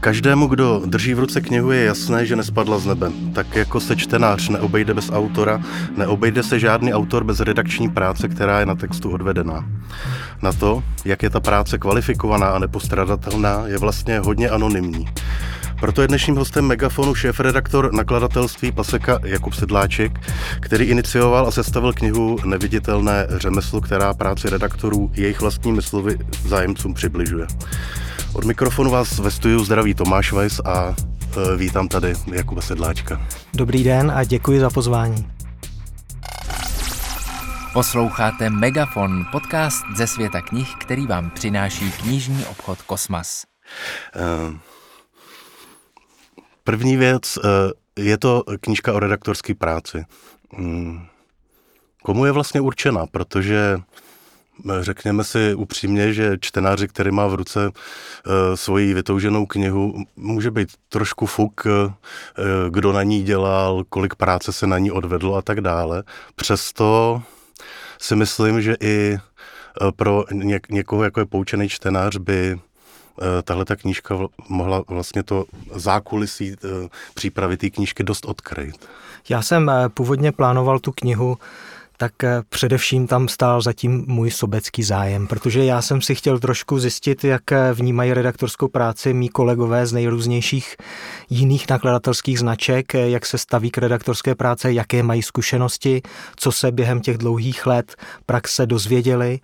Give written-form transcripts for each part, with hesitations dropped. Každému, kdo drží v ruce knihu, je jasné, že nespadla z nebe. Tak jako se čtenář neobejde bez autora, neobejde se žádný autor bez redakční práce, která je na textu odvedená. Na to, jak je ta práce kvalifikovaná a nepostradatelná, je vlastně hodně anonymní. Proto je dnešním hostem Megafonu šéfredaktor nakladatelství Paseka Jakub Sedláček, který inicioval a sestavil knihu Neviditelné řemeslo, která práci redaktorů jejich vlastními slovy zájemcům přibližuje. Od mikrofonu vás ve studiu zdraví Tomáš Weiss a vítám tady Jakuba Sedláčka. Dobrý den a děkuji za pozvání. Posloucháte Megafon, podcast ze světa knih, který vám přináší knižní obchod Kosmas. První věc, je to knížka o redaktorské práci. Komu je vlastně určena? Protože řekněme si upřímně, že čtenáři, který má v ruce svoji vytouženou knihu, může být trošku fuk, kdo na ní dělal, kolik práce se na ní odvedlo a tak dále. Přesto si myslím, že i pro někoho, jako je poučený čtenář, by tahle ta knížka mohla vlastně to zákulisí přípravy té knížky dost odkryt. Já jsem původně plánoval tu knihu, tak především tam stál zatím můj sobecký zájem, protože já jsem si chtěl trošku zjistit, jak vnímají redaktorskou práci mí kolegové z nejrůznějších jiných nakladatelských značek, jak se staví k redaktorské práci, jaké mají zkušenosti, co se během těch dlouhých let praxe dozvěděli.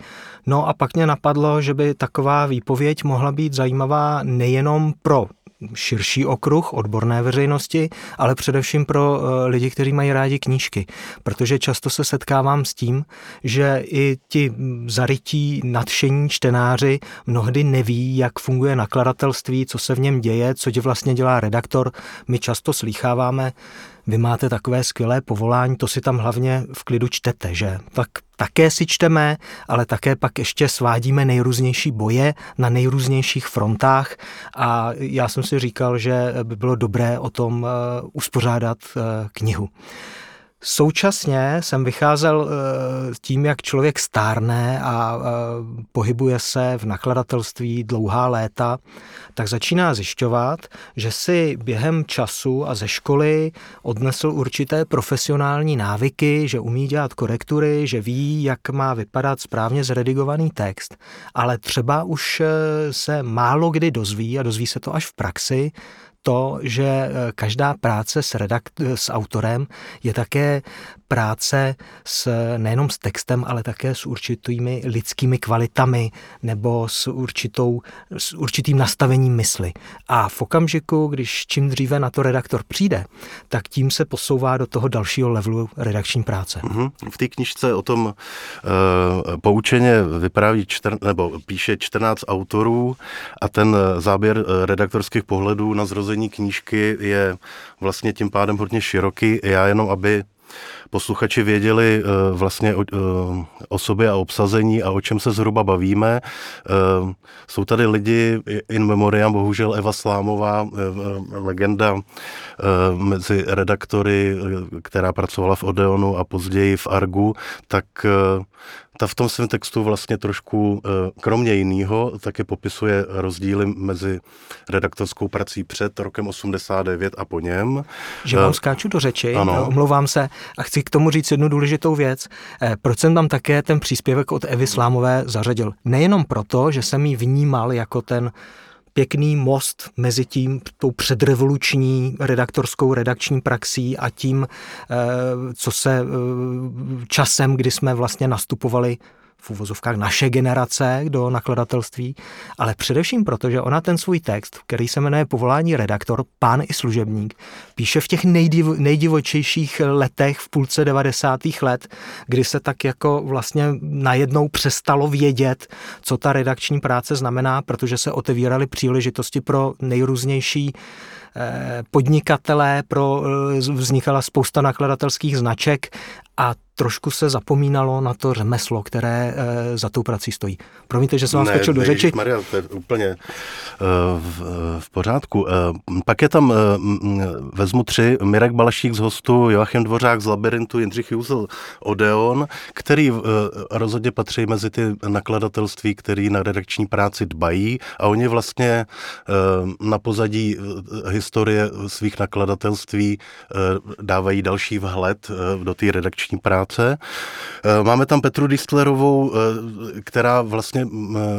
No a pak mě napadlo, že by taková výpověď mohla být zajímavá nejenom pro širší okruh odborné veřejnosti, ale především pro lidi, kteří mají rádi knížky. Protože často se setkávám s tím, že i ti zarytí nadšení čtenáři mnohdy neví, jak funguje nakladatelství, co se v něm děje, co vlastně dělá redaktor. My často slýcháváme, vy máte takové skvělé povolání, to si tam hlavně v klidu čtete, že? Tak také si čteme, ale také pak ještě svádíme nejrůznější boje na nejrůznějších frontách a já jsem si říkal, že by bylo dobré o tom uspořádat knihu. Současně jsem vycházel tím, jak člověk stárne a pohybuje se v nakladatelství dlouhá léta, tak začíná zjišťovat, že si během času a ze školy odnesl určité profesionální návyky, že umí dělat korektury, že ví, jak má vypadat správně zredigovaný text, ale třeba už se málo kdy dozví, a dozví se to až v praxi, to, že každá práce s autorem je také práce nejenom s textem, ale také s určitými lidskými kvalitami nebo s určitým nastavením mysli. A v okamžiku, když čím dříve na to redaktor přijde, tak tím se posouvá do toho dalšího levelu redakční práce. V té knižce o tom poučeně vypráví nebo píše 14 autorů a ten záběr redaktorských pohledů na zrození knížky je vlastně tím pádem hodně široký. Já jenom, aby posluchači věděli vlastně o sobě a obsazení a o čem se zhruba bavíme. Jsou tady lidi in memoriam, bohužel Eva Slámová, legenda mezi redaktory, která pracovala v Odeonu a později v Argu, tak ta v tom svém textu vlastně trošku, kromě jiného, taky popisuje rozdíly mezi redaktorskou prací před rokem 89 a po něm. Že vám skáču do řeči, omlouvám se a chci k tomu říct jednu důležitou věc. Proč jsem tam také ten příspěvek od Evy Slámové zařadil? Nejenom proto, že jsem ji vnímal jako ten pěkný most mezi tím tou předrevoluční redakční praxí a tím, co se časem, kdy jsme vlastně nastupovali v uvozovkách naše generace do nakladatelství, ale především proto, že ona ten svůj text, který se jmenuje Povolání redaktor, pán i služebník, píše v těch nejdivočejších letech v půlce 90. let, kdy se tak jako vlastně najednou přestalo vědět, co ta redakční práce znamená, protože se otevíraly příležitosti pro nejrůznější podnikatelé, vznikala spousta nakladatelských značek a trošku se zapomínalo na to řemeslo, které za tou prací stojí. Promiňte, že jsem vám skočil do řeči. Maria, to je úplně v pořádku. Pak je tam, vezmu tři, Mirek Balašík z Hostu, Joachim Dvořák z Labyrintu, Jindřich Jusel, Odeon, který rozhodně patří mezi ty nakladatelství, který na redakční práci dbají, a oni vlastně na pozadí historie svých nakladatelství dávají další vhled do té redakční práce. Máme tam Petru Distlerovou, která vlastně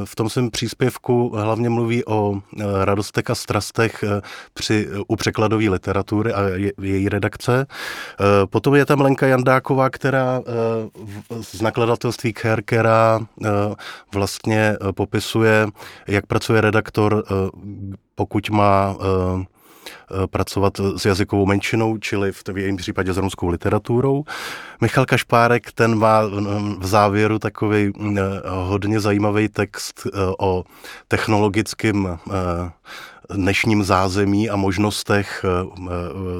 v tom svém příspěvku hlavně mluví o radostech a strastech u překladové literatury a její redakce. Potom je tam Lenka Jandáková, která z nakladatelství Kerkera vlastně popisuje, jak pracuje redaktor, pokud má pracovat s jazykovou menšinou, čili v jejím případě s romskou literaturou. Michal Kašpárek, ten má v závěru takový hodně zajímavý text o technologickém dnešním zázemí a možnostech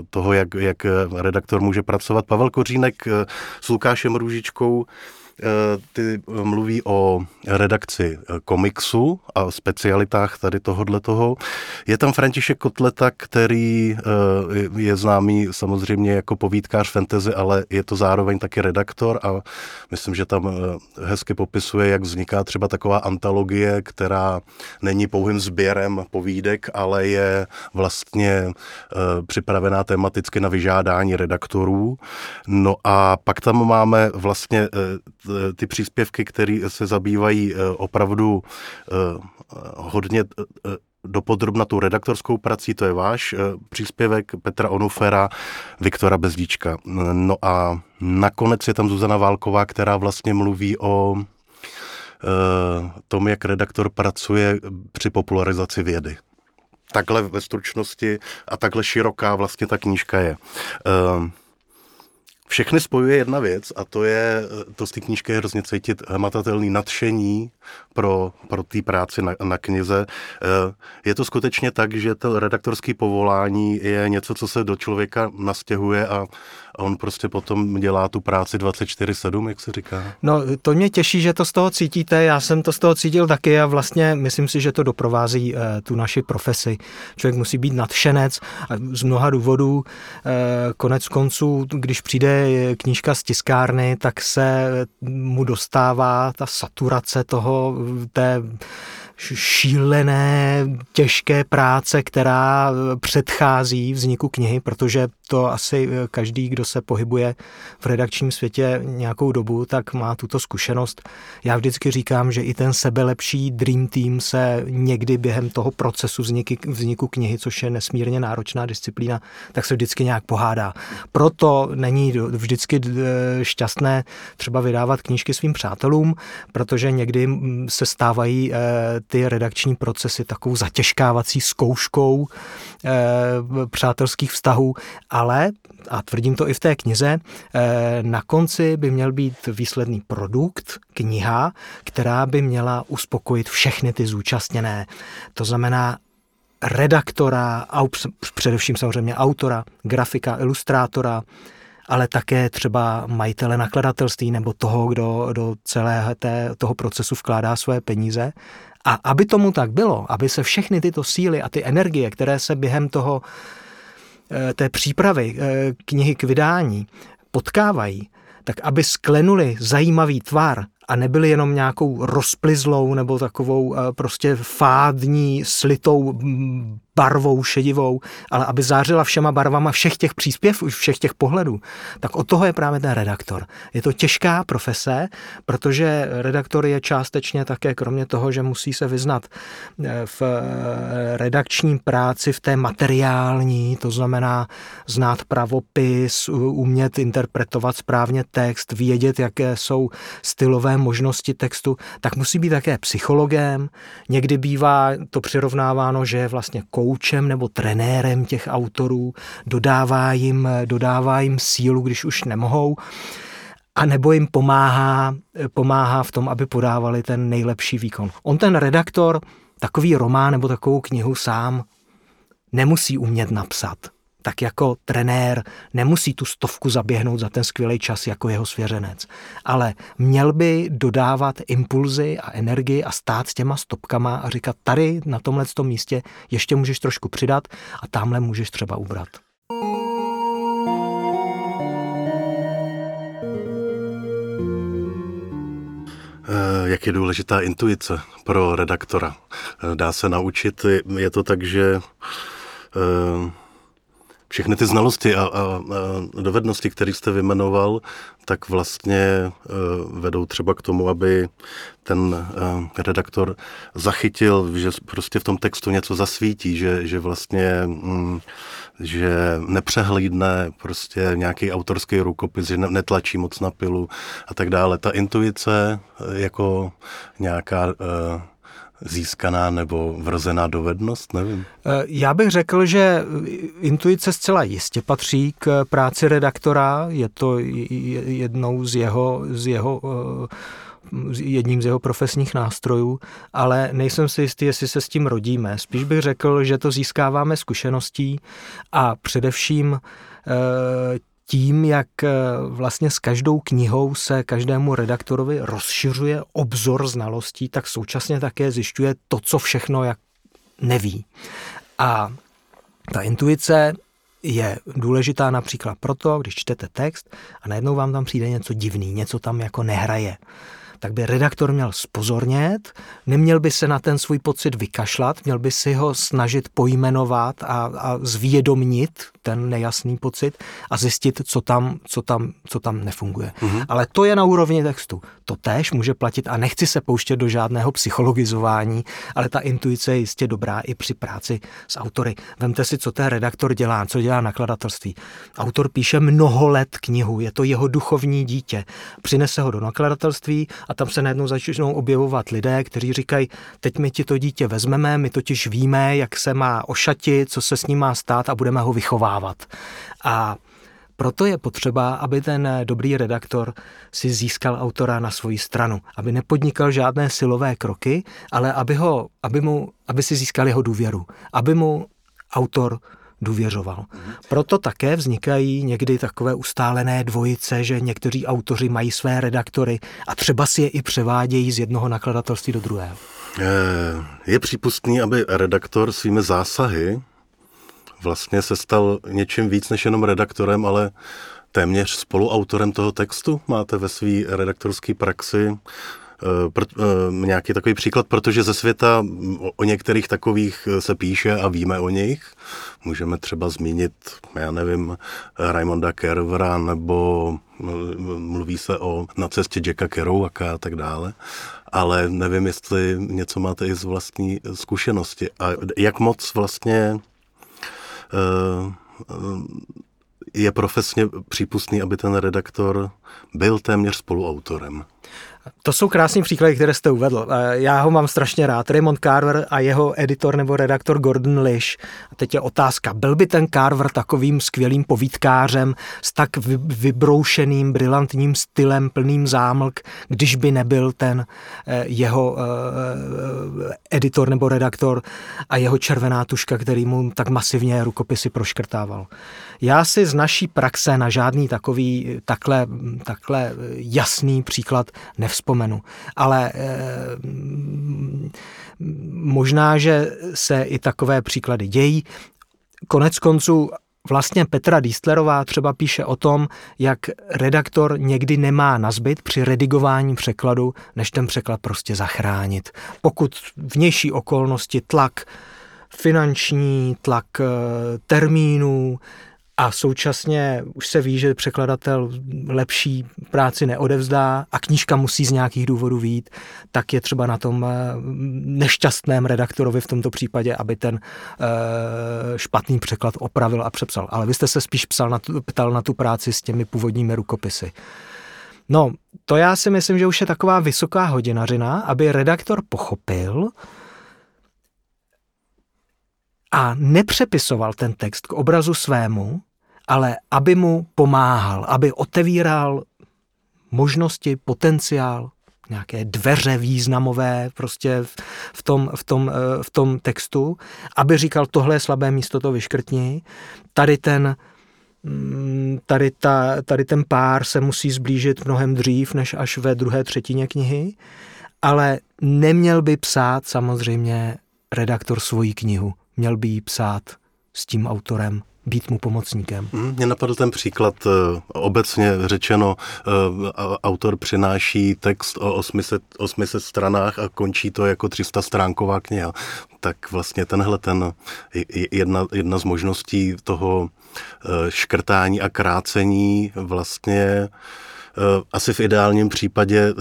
toho, jak redaktor může pracovat. Pavel Kořínek s Lukášem Růžičkou, ty mluví o redakci komiksu a specialitách tady tohoto. Je tam František Kotleta, který je známý samozřejmě jako povídkář fantasy, ale je to zároveň taky redaktor, a myslím, že tam hezky popisuje, jak vzniká třeba taková antologie, která není pouhým sběrem povídek, ale je vlastně připravená tematicky na vyžádání redaktorů. No a pak tam máme vlastně ty příspěvky, které se zabývají opravdu hodně dopodrobna tu redaktorskou prací, to je váš příspěvek, Petra Onufera, Viktora Bezdíčka. No a nakonec je tam Zuzana Válková, která vlastně mluví o tom, jak redaktor pracuje při popularizaci vědy. Takhle ve stručnosti a takhle široká vlastně ta knížka je. Všechny spojuje jedna věc, a to z té knížky je hrozně cítit hmatatelný nadšení pro té práci na knize. Je to skutečně tak, že to redaktorské povolání je něco, co se do člověka nastěhuje, a on prostě potom dělá tu práci 24/7, jak se říká. No, to mě těší, že to z toho cítíte. Já jsem to z toho cítil taky, a vlastně myslím si, že to doprovází tu naši profesi. Člověk musí být nadšenec z mnoha důvodů. Konec konců, když přijde knížka z tiskárny, tak se mu dostává ta saturace té šílené, těžké práce, která předchází vzniku knihy, protože to asi každý, kdo se pohybuje v redakčním světě nějakou dobu, tak má tuto zkušenost. Já vždycky říkám, že i ten sebelepší dream team se někdy během toho procesu vzniku knihy, což je nesmírně náročná disciplína, tak se vždycky nějak pohádá. Proto není vždycky šťastné třeba vydávat knížky svým přátelům, protože někdy se stávají ty redakční procesy takovou zatěžkávací zkouškou přátelských vztahů, ale, a tvrdím to i v té knize, na konci by měl být výsledný produkt, kniha, která by měla uspokojit všechny ty zúčastněné. To znamená redaktora, především samozřejmě autora, grafika, ilustrátora, ale také třeba majitele nakladatelství nebo toho, kdo do celého toho procesu vkládá své peníze. A aby tomu tak bylo, aby se všechny tyto síly a ty energie, které se během té přípravy knihy k vydání potkávají, tak aby sklenuli zajímavý tvar a nebyly jenom nějakou rozplizlou nebo takovou prostě fádní, slitou barvou šedivou, ale aby zářila všema barvama všech těch příspěvků, všech těch pohledů, tak od toho je právě ten redaktor. Je to těžká profese, protože redaktor je částečně také, kromě toho, že musí se vyznat v redakční práci, v té materiální, to znamená znát pravopis, umět interpretovat správně text, vědět, jaké jsou stylové možnosti textu, tak musí být také psychologem. Někdy bývá to přirovnáváno, že je vlastně koučem nebo trenérem těch autorů, dodává jim sílu, když už nemohou, a nebo jim pomáhá v tom, aby podávali ten nejlepší výkon. On ten redaktor takový román nebo takovou knihu sám nemusí umět napsat. tak jako trenér nemusí tu 100 zaběhnout za ten skvělý čas jako jeho svěřenec, ale měl by dodávat impulzy a energii a stát s těma stopkama a říkat tady na tomhleto místě ještě můžeš trošku přidat a tamhle můžeš třeba ubrat. Jak je důležitá intuice pro redaktora. Dá se naučit, je to tak, že všechny ty znalosti a dovednosti, které jste vyjmenoval, tak vlastně vedou třeba k tomu, aby ten redaktor zachytil, že prostě v tom textu něco zasvítí, že vlastně že nepřehlídne prostě nějaký autorský rukopis, že netlačí moc na pilu a tak dále. Ta intuice jako nějaká získaná nebo vrozená dovednost, nevím. Já bych řekl, že intuice zcela jistě patří k práci redaktora, je to jednou jedním z jeho profesních nástrojů, ale nejsem si jistý, jestli se s tím rodíme. Spíš bych řekl, že to získáváme zkušeností a především tím, jak vlastně s každou knihou se každému redaktorovi rozšiřuje obzor znalostí, tak současně také zjišťuje to, co všechno jak neví. A ta intuice je důležitá například proto, když čtete text a najednou vám tam přijde něco divný, něco tam jako nehraje. Tak by redaktor měl zpozornět, neměl by se na ten svůj pocit vykašlat, měl by si ho snažit pojmenovat a zvědomnit ten nejasný pocit a zjistit, co tam nefunguje. Mm-hmm. Ale to je na úrovni textu. To též může platit a nechci se pouštět do žádného psychologizování, ale ta intuice je jistě dobrá i při práci s autory. Vemte si, co ten redaktor dělá, co dělá nakladatelství. Autor píše mnoho let knihu, je to jeho duchovní dítě. Přinese ho do nakladatelství a tam se najednou začnou objevovat lidé, kteří říkají, teď my ti to dítě vezmeme, my totiž víme, jak se má ošatit, co se s ním má stát a budeme ho vychovávat. A proto je potřeba, aby ten dobrý redaktor si získal autora na svoji stranu, aby nepodnikal žádné silové kroky, ale aby si získal jeho důvěru, aby mu autor důvěřoval. Proto také vznikají někdy takové ustálené dvojice, že někteří autoři mají své redaktory a třeba si je i převádějí z jednoho nakladatelství do druhého. Je přípustný, aby redaktor svými zásahy vlastně se stal něčím víc než jenom redaktorem, ale téměř spoluautorem toho textu? Máte ve své redaktorské praxi nějaký takový příklad, protože ze světa o některých takových se píše a víme o nich. Můžeme třeba zmínit, já nevím, Raymonda Carvera, nebo mluví se o Na cestě Jacka Kerouaca a tak dále. Ale nevím, jestli něco máte i z vlastní zkušenosti. A jak moc vlastně je profesně přípustný, aby ten redaktor byl téměř spoluautorem? To jsou krásný příklady, které jste uvedl. Já ho mám strašně rád. Raymond Carver a jeho editor nebo redaktor Gordon Lish. A teď je otázka, byl by ten Carver takovým skvělým povídkářem s tak vybroušeným, brilantním stylem, plným zámlk, když by nebyl ten jeho editor nebo redaktor a jeho červená tuška, který mu tak masivně rukopisy proškrtával. Já si z naší praxe na žádný takový takhle jasný příklad nevzpomenu. Ale možná, že se i takové příklady dějí. Konec konců vlastně Petra Distlerová třeba píše o tom, jak redaktor někdy nemá nazbyt při redigování překladu, než ten překlad prostě zachránit. Pokud vnější okolnosti, tlak finanční, tlak termínů, a současně už se ví, že překladatel lepší práci neodevzdá a knížka musí z nějakých důvodů vyjít, tak je třeba na tom nešťastném redaktorovi v tomto případě, aby ten špatný překlad opravil a přepsal. Ale vy jste se spíš ptal na tu práci s těmi původními rukopisy. No, to já si myslím, že už je taková vysoká hodinařina, aby redaktor pochopil a nepřepisoval ten text k obrazu svému, ale aby mu pomáhal, aby otevíral možnosti, potenciál, nějaké dveře významové prostě v tom textu, aby říkal, tohle je slabé místo, to vyškrtni. Tady ten pár se musí zblížit mnohem dřív, než až ve druhé třetině knihy, ale neměl by psát samozřejmě redaktor svoji knihu. Měl by ji psát s tím autorem, být mu pomocníkem. Mně napadl ten příklad, obecně řečeno, autor přináší text o 800 stranách a končí to jako 300 stránková kniha. Tak vlastně tenhle jedna z možností toho škrtání a krácení vlastně asi v ideálním případě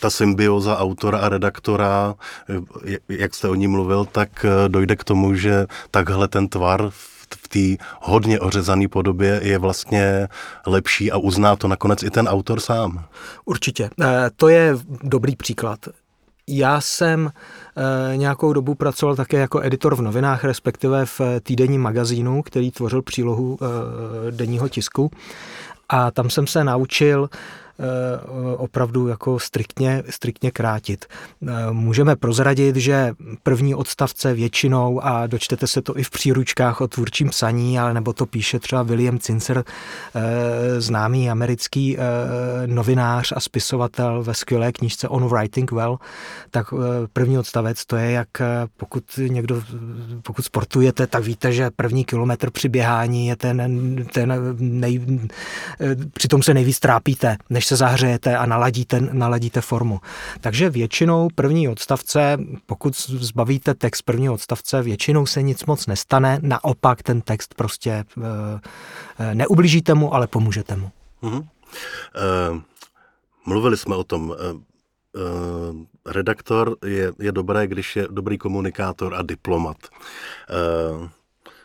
ta symbioza autora a redaktora, jak jste o ní mluvil, tak dojde k tomu, že takhle ten tvar v té hodně ořezané podobě je vlastně lepší a uzná to nakonec i ten autor sám. Určitě. To je dobrý příklad. Já jsem nějakou dobu pracoval také jako editor v novinách, respektive v týdenním magazínu, který tvořil přílohu denního tisku. A tam jsem se naučil opravdu jako striktně krátit. Můžeme prozradit, že první odstavce většinou, a dočtete se to i v příručkách o tvůrčím psaní, ale nebo to píše třeba William Cinser, známý americký novinář a spisovatel ve skvělé knížce On Writing Well, tak první odstavec to je, jak pokud sportujete, tak víte, že první kilometr při běhání je přitom se nejvíc trápíte, než se zahřejete a naladíte formu. Takže většinou první odstavce, pokud zbavíte text prvního odstavce, většinou se nic moc nestane, naopak ten text prostě neublížíte mu, ale pomůžete mu. Mluvili jsme o tom, redaktor je dobré, když je dobrý komunikátor a diplomat.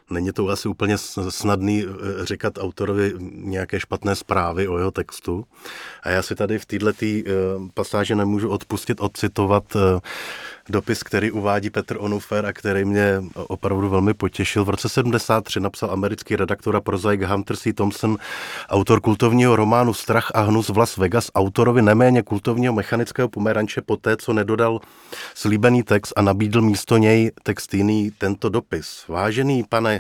Není to asi úplně snadný říkat autorovi nějaké špatné zprávy o jeho textu. A já si tady v této pasáži nemůžu odpustit odcitovat dopis, který uvádí Petr Onufer a který mě opravdu velmi potěšil. V roce 1973 napsal americký redaktor a prozaik Hunter S. Thompson, autor kultovního románu Strach a hnus v Las Vegas, autorovi neméně kultovního Mechanického pomeranče, poté, co nedodal slíbený text a nabídl místo něj text jiný, tento dopis. Vážený pane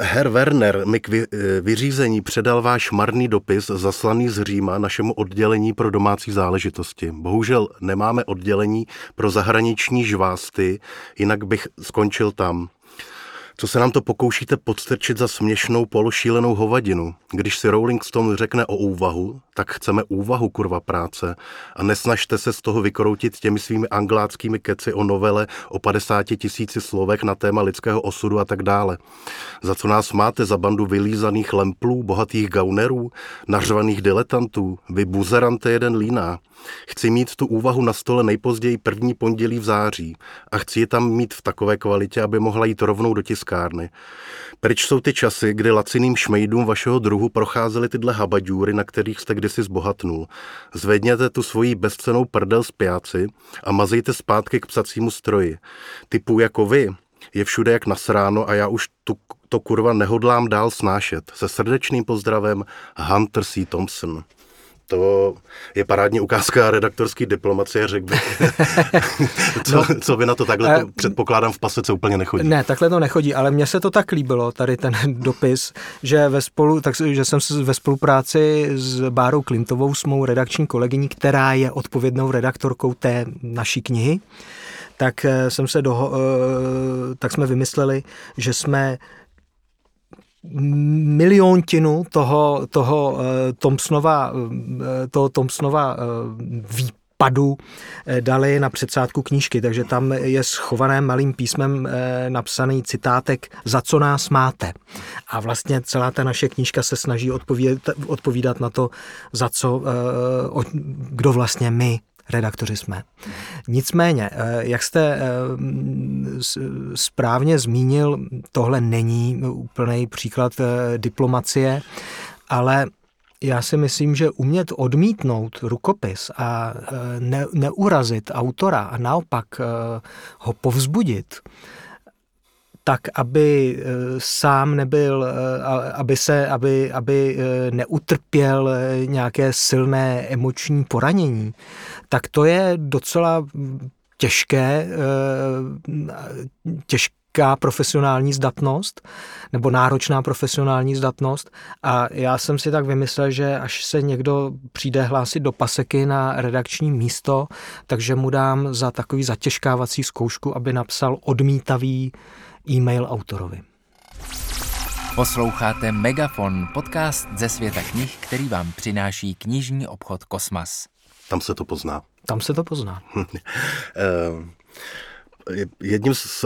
Herr Werner, mi k vyřízení předal váš marný dopis zaslaný z Říma našemu oddělení pro domácí záležitosti. Bohužel nemáme oddělení pro zahraniční žvásty, jinak bych skončil tam. Co se nám to pokoušíte podstrčit za směšnou pološílenou hovadinu? Když si Rolling Stone řekne o úvahu, tak chceme úvahu, kurva práce. A nesnažte se z toho vykroutit těmi svými angláckými keci o novele o 50 000 slovech na téma lidského osudu a tak dále. Za co nás máte? Za bandu vylízaných lemplů, bohatých gaunerů, nařvaných diletantů? Vy buzerante jeden líná. Chci mít tu úvahu na stole nejpozději první pondělí v září a chci je tam mít v takové kvalitě, aby mohla jít rovnou do tiskárny. Pryč jsou ty časy, kdy laciným šmejdům vašeho druhu procházely tyhle habaďůry, na kterých jste kdysi zbohatnul. Zvedněte tu svoji bezcenou prdel z pjáci a mazejte zpátky k psacímu stroji. Typů jako vy je všude jak nasráno a já už to kurva nehodlám dál snášet. Se srdečným pozdravem, Hunter C. Thompson. To je parádní ukázka redaktorské diplomacie, řekl bych. Co by na to takhle, předpokládám, v Pasece úplně nechodí. Ne, takhle to nechodí, ale mně se to tak líbilo, tady ten dopis, že že jsem se ve spolupráci s Bárou Klintovou, s mou redakční kolegyní, která je odpovědnou redaktorkou té naší knihy, tak jsme vymysleli, že jsme miliontinu toho Thompsonova výpadu dali na předsádku knížky, takže tam je schované malým písmem napsaný citátek "Za co nás máte?" A vlastně celá ta naše knížka se snaží odpovídat na to, za co, kdo vlastně my redaktoři jsme. Nicméně, jak jste správně zmínil, tohle není úplný příklad diplomacie, ale já si myslím, že umět odmítnout rukopis a neurazit autora a naopak ho povzbudit, tak, aby sám nebyl, aby neutrpěl nějaké silné emoční poranění, tak to je docela těžká profesionální zdatnost nebo náročná profesionální zdatnost a já jsem si tak vymyslel, že až se někdo přijde hlásit do Paseky na redakční místo, takže mu dám za takový zatěžkávací zkoušku, aby napsal odmítavý e-mail autorovi. Posloucháte Megafon, podcast ze světa knih, který vám přináší knižní obchod Kosmas. Tam se to pozná. Tam se to pozná. Jedním z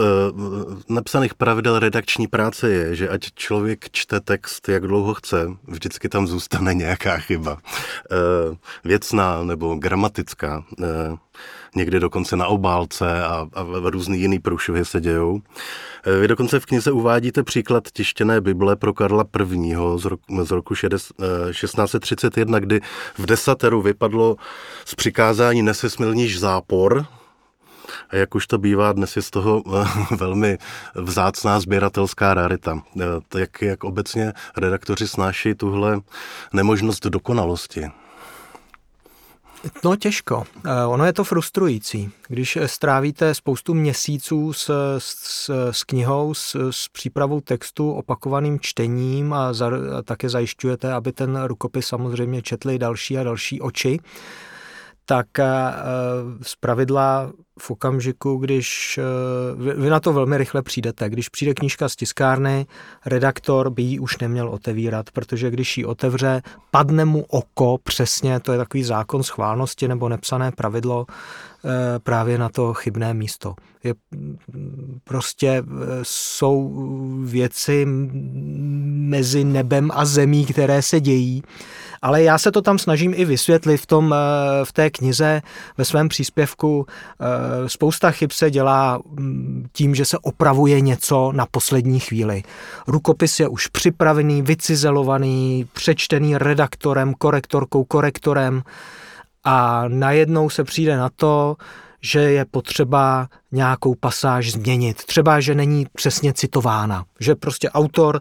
napsaných pravidel redakční práce je, že ať člověk čte text, jak dlouho chce, vždycky tam zůstane nějaká chyba. Věcná nebo gramatická. Někdy dokonce na obálce a různý jiný průšvihy se dějou. Vy dokonce v knize uvádíte příklad tištěné Bible pro Karla I. z roku 1631, kdy v desateru vypadlo z přikázání nesesmilníš zápor. A jak už to bývá, dnes je z toho velmi vzácná sběratelská rarita. Tak jak obecně redaktoři snáší tuhle nemožnost dokonalosti? No těžko. Ono je to frustrující. Když strávíte spoustu měsíců s knihou, s přípravou textu, opakovaným čtením a také zajišťujete, aby ten rukopis samozřejmě četli další a další oči, tak zpravidla v okamžiku, když vy na to velmi rychle přijdete. Když přijde knížka z tiskárny, redaktor by ji už neměl otevírat, protože když ji otevře, padne mu oko přesně, to je takový zákon schválnosti nebo nepsané pravidlo právě na to chybné místo. Prostě jsou věci mezi nebem a zemí, které se dějí, ale já se to tam snažím i vysvětlit v té knize, ve svém příspěvku. Spousta chyb se dělá tím, že se opravuje něco na poslední chvíli. Rukopis je už připravený, vycizelovaný, přečtený redaktorem, korektorkou, korektorem a najednou se přijde na to, že je potřeba nějakou pasáž změnit. Třeba, že není přesně citována. Že prostě autor,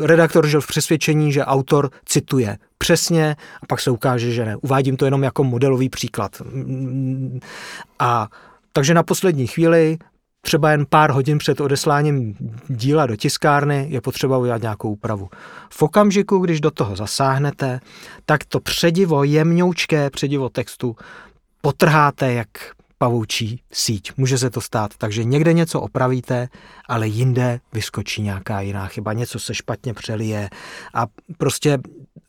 redaktor žil v přesvědčení, že autor cituje přesně a pak se ukáže, že ne. Uvádím to jenom jako modelový příklad. A takže na poslední chvíli, třeba jen pár hodin před odesláním díla do tiskárny, je potřeba udělat nějakou úpravu. V okamžiku, když do toho zasáhnete, tak to předivo, jemňoučké předivo textu potrháte jak pavoučí síť. Může se to stát, takže někde něco opravíte, ale jinde vyskočí nějaká jiná chyba, něco se špatně přelije a prostě,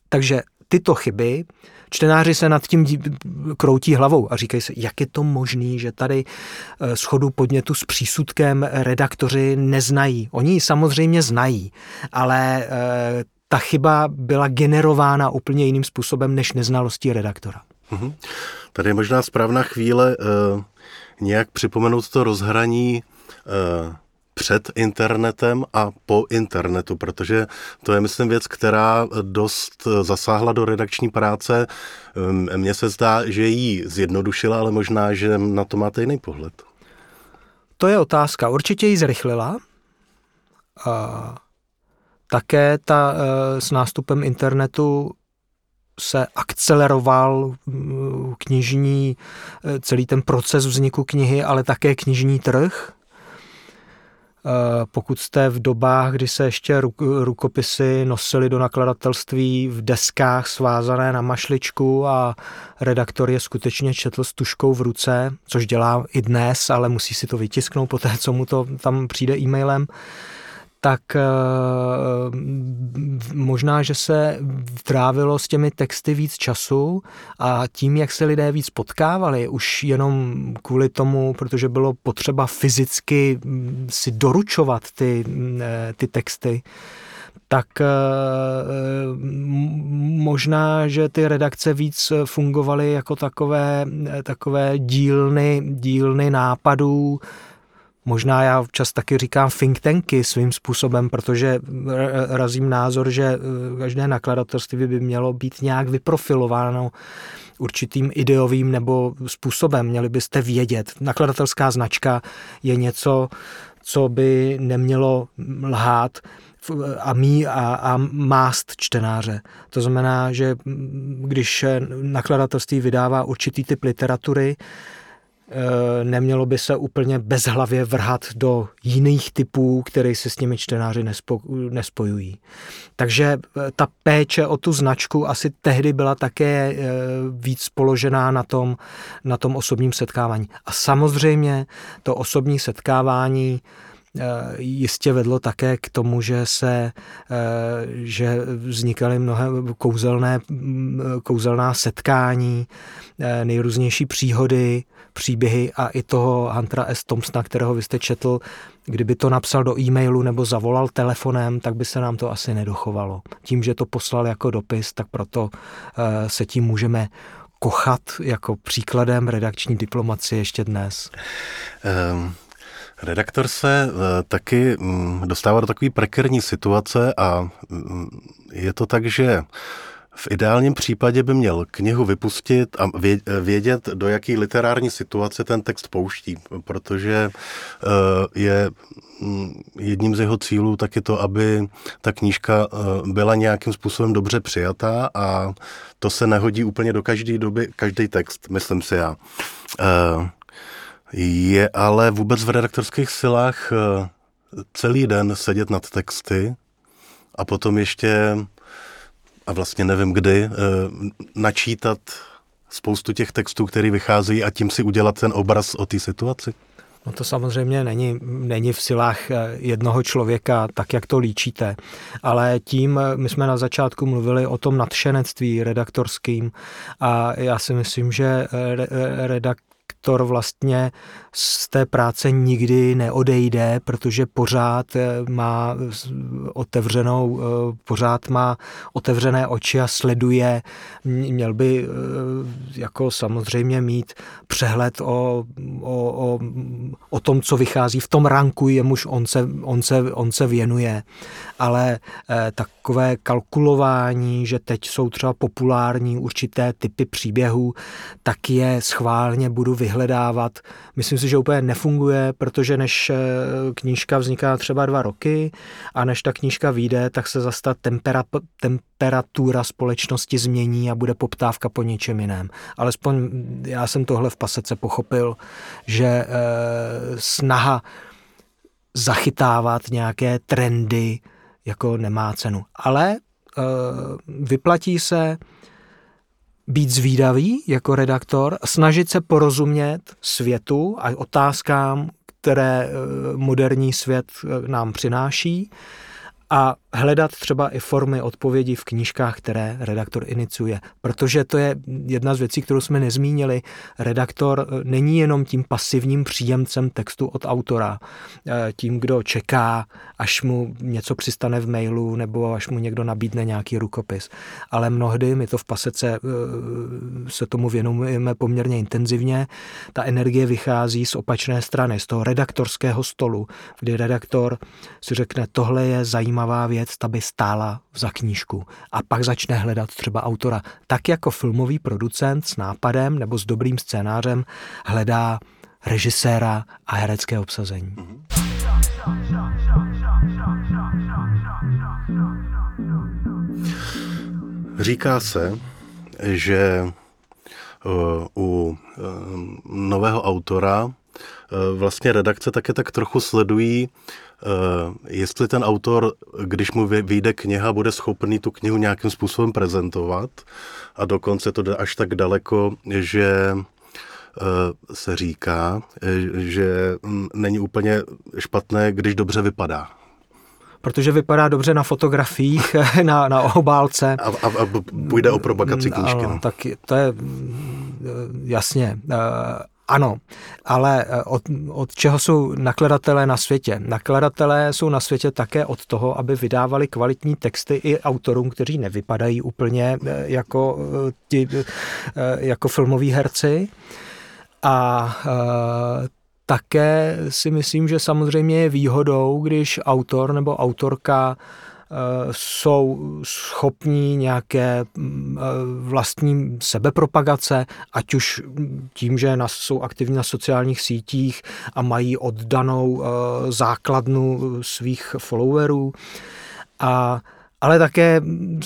takže tyto chyby, čtenáři se nad tím kroutí hlavou a říkají se, jak je to možný, že tady shodu podnětu s přísudkem redaktoři neznají. Oni ji samozřejmě znají, ale ta chyba byla generována úplně jiným způsobem než neznalostí redaktora. Mhm. Tady je možná správná chvíle nějak připomenout to rozhraní před internetem a po internetu, protože to je, myslím, věc, která dost zasáhla do redakční práce. Mně se zdá, že ji zjednodušila, ale možná, že na to máte jiný pohled. To je otázka. Určitě ji zrychlila. A také s nástupem internetu se akceleroval knižní, celý ten proces vzniku knihy, ale také knižní trh. Pokud jste v dobách, kdy se ještě rukopisy nosily do nakladatelství v deskách svázané na mašličku a redaktor je skutečně četl s tužkou v ruce, což dělá i dnes, ale musí si to vytisknout poté, co mu to tam přijde e-mailem, tak možná, že se trávilo s těmi texty víc času a tím, jak se lidé víc potkávali, už jenom kvůli tomu, protože bylo potřeba fyzicky si doručovat ty texty, tak možná, že ty redakce víc fungovaly jako takové dílny nápadů, Možná já občas taky říkám think tanky svým způsobem, protože razím názor, že každé nakladatelství by mělo být nějak vyprofilováno určitým ideovým nebo způsobem. Měli byste vědět. Nakladatelská značka je něco, co by nemělo lhát a mást čtenáře. To znamená, že když nakladatelství vydává určitý typ literatury, nemělo by se úplně bezhlavě vrhat do jiných typů, které se s těmi čtenáři nespojují. Takže ta péče o tu značku asi tehdy byla také víc položená na tom osobním setkávání. A samozřejmě to osobní setkávání jistě vedlo také k tomu, že vznikaly mnohé kouzelná setkání, nejrůznější příhody, příběhy a i toho Huntera S. Thompsona, kterého vy jste četl, kdyby to napsal do e-mailu nebo zavolal telefonem, tak by se nám to asi nedochovalo. Tím, že to poslal jako dopis, tak proto se tím můžeme kochat jako příkladem redakční diplomacie ještě dnes. Redaktor se taky dostává do takové prekérní situace a je to tak, že v ideálním případě by měl knihu vypustit a vědět, do jaké literární situace ten text pouští, protože je jedním z jeho cílů taky to, aby ta knížka byla nějakým způsobem dobře přijatá a to se nehodí úplně do každé doby, každý text, myslím si já. Je ale vůbec v redaktorských silách celý den sedět nad texty a potom ještě, a vlastně nevím kdy, načítat spoustu těch textů, které vycházejí a tím si udělat ten obraz o té situaci? No to samozřejmě není v silách jednoho člověka, tak jak to líčíte. Ale tím, my jsme na začátku mluvili o tom nadšenectví redaktorským a já si myslím, že redaktor vlastně z té práce nikdy neodejde, protože pořád má otevřené oči a sleduje. Měl by jako samozřejmě mít přehled o tom, co vychází v tom ranku, jemuž on se věnuje. Ale takové kalkulování, že teď jsou třeba populární určité typy příběhů, tak je schválně budu vyhledávat. Myslím si, že úplně nefunguje, protože než knížka vzniká třeba 2 roky a než ta knížka vyjde, tak se zase ta temperatura společnosti změní a bude poptávka po něčem jiném. Alespoň já jsem tohle v Pasece pochopil, že snaha zachytávat nějaké trendy jako nemá cenu. Ale vyplatí se být zvídavý jako redaktor, snažit se porozumět světu a otázkám, které moderní svět nám přináší a hledat třeba i formy odpovědí v knížkách, které redaktor iniciuje. Protože to je jedna z věcí, kterou jsme nezmínili. Redaktor není jenom tím pasivním příjemcem textu od autora. Tím, kdo čeká, až mu něco přistane v mailu nebo až mu někdo nabídne nějaký rukopis. Ale mnohdy, my to v Pasece se tomu věnujeme poměrně intenzivně, ta energie vychází z opačné strany, z toho redaktorského stolu, kdy redaktor si řekne, tohle je zajímavá věc, ta by stála za knížku a pak začne hledat třeba autora. Tak jako filmový producent s nápadem nebo s dobrým scénářem hledá režiséra a herecké obsazení. Říká se, že u nového autora vlastně redakce také tak trochu sledují, jestli ten autor, když mu vyjde kniha, bude schopný tu knihu nějakým způsobem prezentovat a dokonce to jde až tak daleko, že se říká, že není úplně špatné, když dobře vypadá. Protože vypadá dobře na fotografiích, na obálce. A půjde o propagaci knížky. Ano, tak to je jasně. Ano, ale od čeho jsou nakladatelé na světě? Nakladatelé jsou na světě také od toho, aby vydávali kvalitní texty i autorům, kteří nevypadají úplně jako filmoví herci. A Také si myslím, že samozřejmě je výhodou, když autor nebo autorka jsou schopní nějaké vlastní sebepropagace, ať už tím, že jsou aktivní na sociálních sítích a mají oddanou základnu svých followerů. Ale také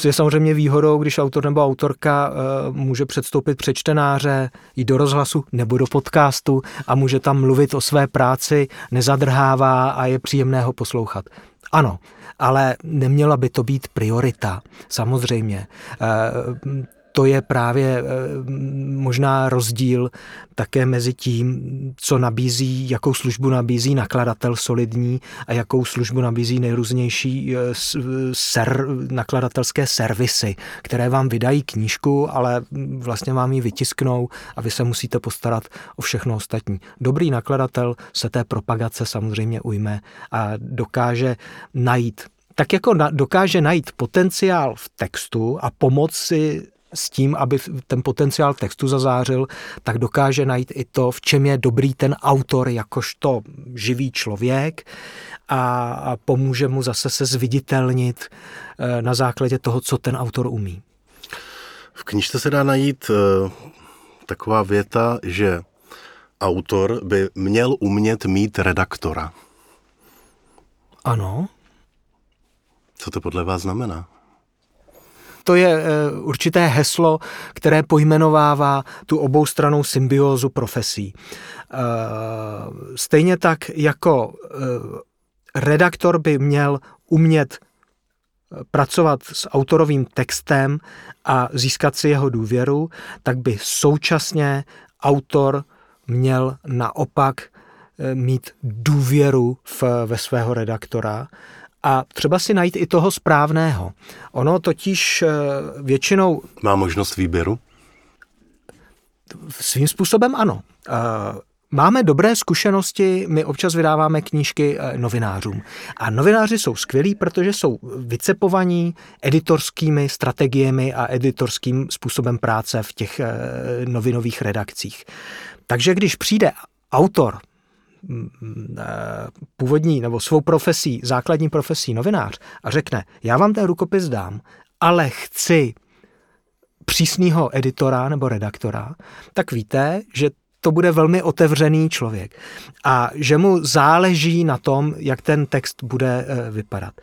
je samozřejmě výhodou, když autor nebo autorka může předstoupit před čtenáře, jít do rozhlasu nebo do podcastu a může tam mluvit o své práci, nezadrhává a je příjemné ho poslouchat. Ano, ale neměla by to být priorita, samozřejmě. To je právě možná rozdíl také mezi tím, co nabízí, jakou službu nabízí nakladatel solidní a jakou službu nabízí nejrůznější nakladatelské servisy, které vám vydají knížku, ale vlastně vám ji vytisknou a vy se musíte postarat o všechno ostatní. Dobrý nakladatel se té propagace samozřejmě ujme a dokáže najít, tak jako dokáže najít potenciál v textu a pomoci s tím, aby ten potenciál textu zazářil, tak dokáže najít i to, v čem je dobrý ten autor jakožto živý člověk a pomůže mu zase se zviditelnit na základě toho, co ten autor umí. V knižce se dá najít taková věta, že autor by měl umět mít redaktora. Ano. Co to podle vás znamená? To je určité heslo, které pojmenovává tu oboustrannou symbiózu profesí. Stejně tak jako redaktor by měl umět pracovat s autorovým textem a získat si jeho důvěru, tak by současně autor měl naopak mít důvěru ve svého redaktora, a třeba si najít i toho správného. Ono totiž většinou... Má možnost výběru? Svým způsobem ano. Máme dobré zkušenosti, my občas vydáváme knížky novinářům. A novináři jsou skvělí, protože jsou vycepovaní editorskými strategiemi a editorským způsobem práce v těch novinových redakcích. Takže když přijde autor... původní nebo svou profesí, základní profesí novinář a řekne, já vám ten rukopis dám, ale chci přísného editora nebo redaktora, tak víte, že to bude velmi otevřený člověk a že mu záleží na tom, jak ten text bude vypadat.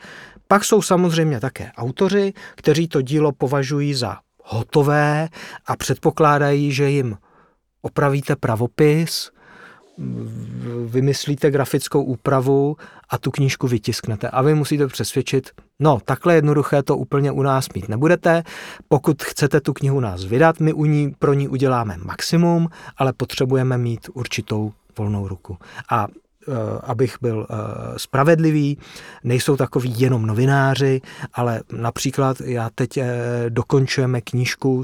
Pak jsou samozřejmě také autoři, kteří to dílo považují za hotové a předpokládají, že jim opravíte pravopis, vymyslíte grafickou úpravu a tu knížku vytisknete. A vy musíte přesvědčit, no takhle jednoduché to úplně u nás mít nebudete. Pokud chcete tu knihu nás vydat, my pro ní uděláme maximum, ale potřebujeme mít určitou volnou ruku. A abych byl spravedlivý, nejsou takoví jenom novináři, ale například já teď dokončujeme knížku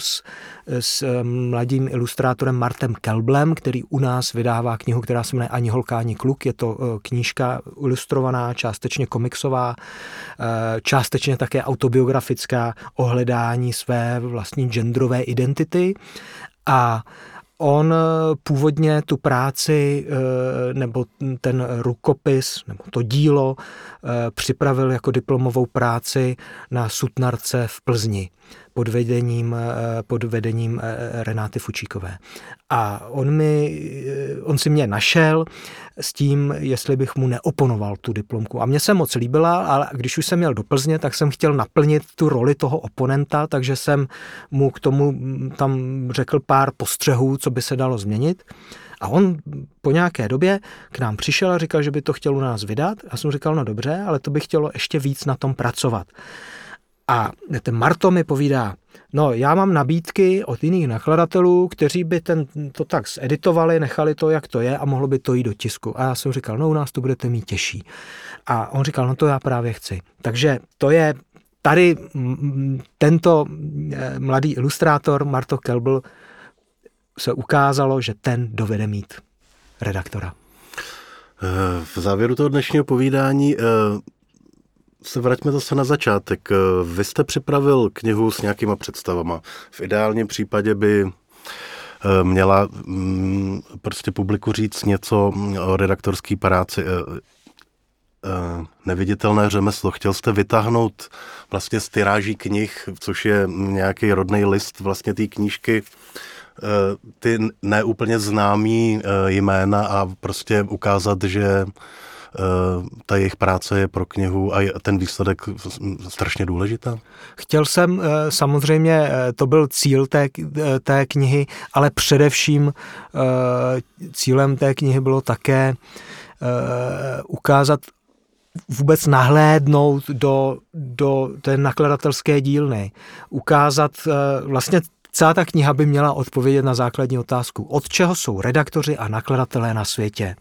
s mladým ilustrátorem Martem Kelblem, který u nás vydává knihu, která se jmenuje Ani holka, ani kluk. Je to knížka ilustrovaná, částečně komiksová, částečně také autobiografická o hledání své vlastní genderové identity a on původně tu práci nebo ten rukopis nebo to dílo připravil jako diplomovou práci na Sutnarce v Plzni pod vedením Renáty Fučíkové. A on si mě našel s tím, jestli bych mu neoponoval tu diplomku. A mně se moc líbila, ale když už jsem jel do Plzně, tak jsem chtěl naplnit tu roli toho oponenta, takže jsem mu k tomu tam řekl pár postřehů, co by se dalo změnit. A on po nějaké době k nám přišel a říkal, že by to chtěl u nás vydat. Já jsem říkal, no dobře, ale to by chtělo ještě víc na tom pracovat. A ten Marto mi povídá, no já mám nabídky od jiných nakladatelů, kteří by to tak zeditovali, nechali to, jak to je a mohlo by to jít do tisku. A já jsem říkal, no u nás to budete mít těžší. A on říkal, no to já právě chci. Takže to je tady tento mladý ilustrátor Marto Kelbl se ukázalo, že ten dovede mít redaktora. V závěru toho dnešního povídání... se vraťme zase na začátek. Vy jste připravil knihu s nějakýma představama. V ideálním případě by měla prostě publiku říct něco o redaktorský práci. Neviditelné řemeslo. Chtěl jste vytáhnout vlastně z tiráží knih, což je nějaký rodný list vlastně té knížky, ty neúplně známý jména a prostě ukázat, že ta jejich práce je pro knihu a ten výsledek strašně důležitá. Chtěl jsem, samozřejmě to byl cíl té knihy, ale především cílem té knihy bylo také ukázat, vůbec nahlédnout do té nakladatelské dílny, ukázat vlastně celá ta kniha by měla odpovědět na základní otázku, od čeho jsou redaktoři a nakladatelé na světě,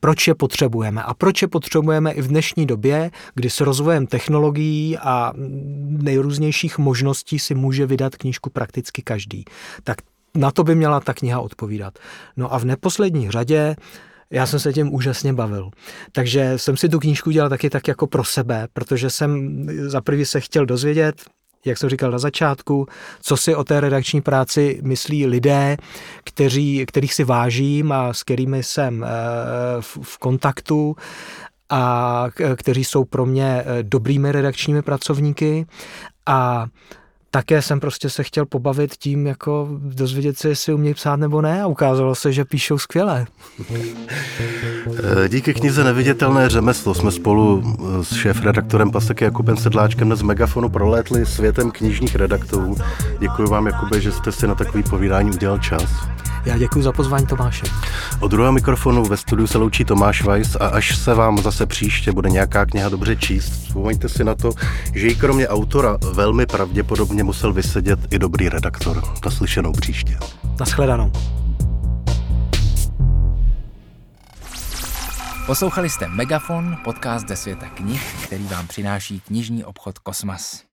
proč je potřebujeme a proč je potřebujeme i v dnešní době, kdy s rozvojem technologií a nejrůznějších možností si může vydat knížku prakticky každý. Tak na to by měla ta kniha odpovídat. No a v neposlední řadě já jsem se tím úžasně bavil. Takže jsem si tu knížku dělal taky tak jako pro sebe, protože jsem za prvý se chtěl dozvědět, jak jsem říkal na začátku, co si o té redakční práci myslí lidé, kterých si vážím a s kterými jsem v kontaktu a kteří jsou pro mě dobrými redakčními pracovníky. A také jsem prostě se chtěl pobavit tím, jako dozvědět se, jestli umějí psát nebo ne, a ukázalo se, že píšou skvěle. Díky knize Neviditelné řemeslo jsme spolu s šéfredaktorem Paseky Jakubem Sedláčkem dnes z Megafonu prolétli světem knižních redaktorů. Děkuji vám, Jakube, že jste si na takový povídání udělal čas. Já děkuji za pozvání, Tomáše. Od druhého mikrofonu ve studiu se loučí Tomáš Weiss a až se vám zase příště bude nějaká kniha dobře číst, vzpomeňte si na to, že i kromě autora velmi pravděpodobně musel vysedět i dobrý redaktor. Naslyšenou příště. Nashledanou. Poslouchali jste Megafon, podcast ze světa knih, který vám přináší knižní obchod Kosmas.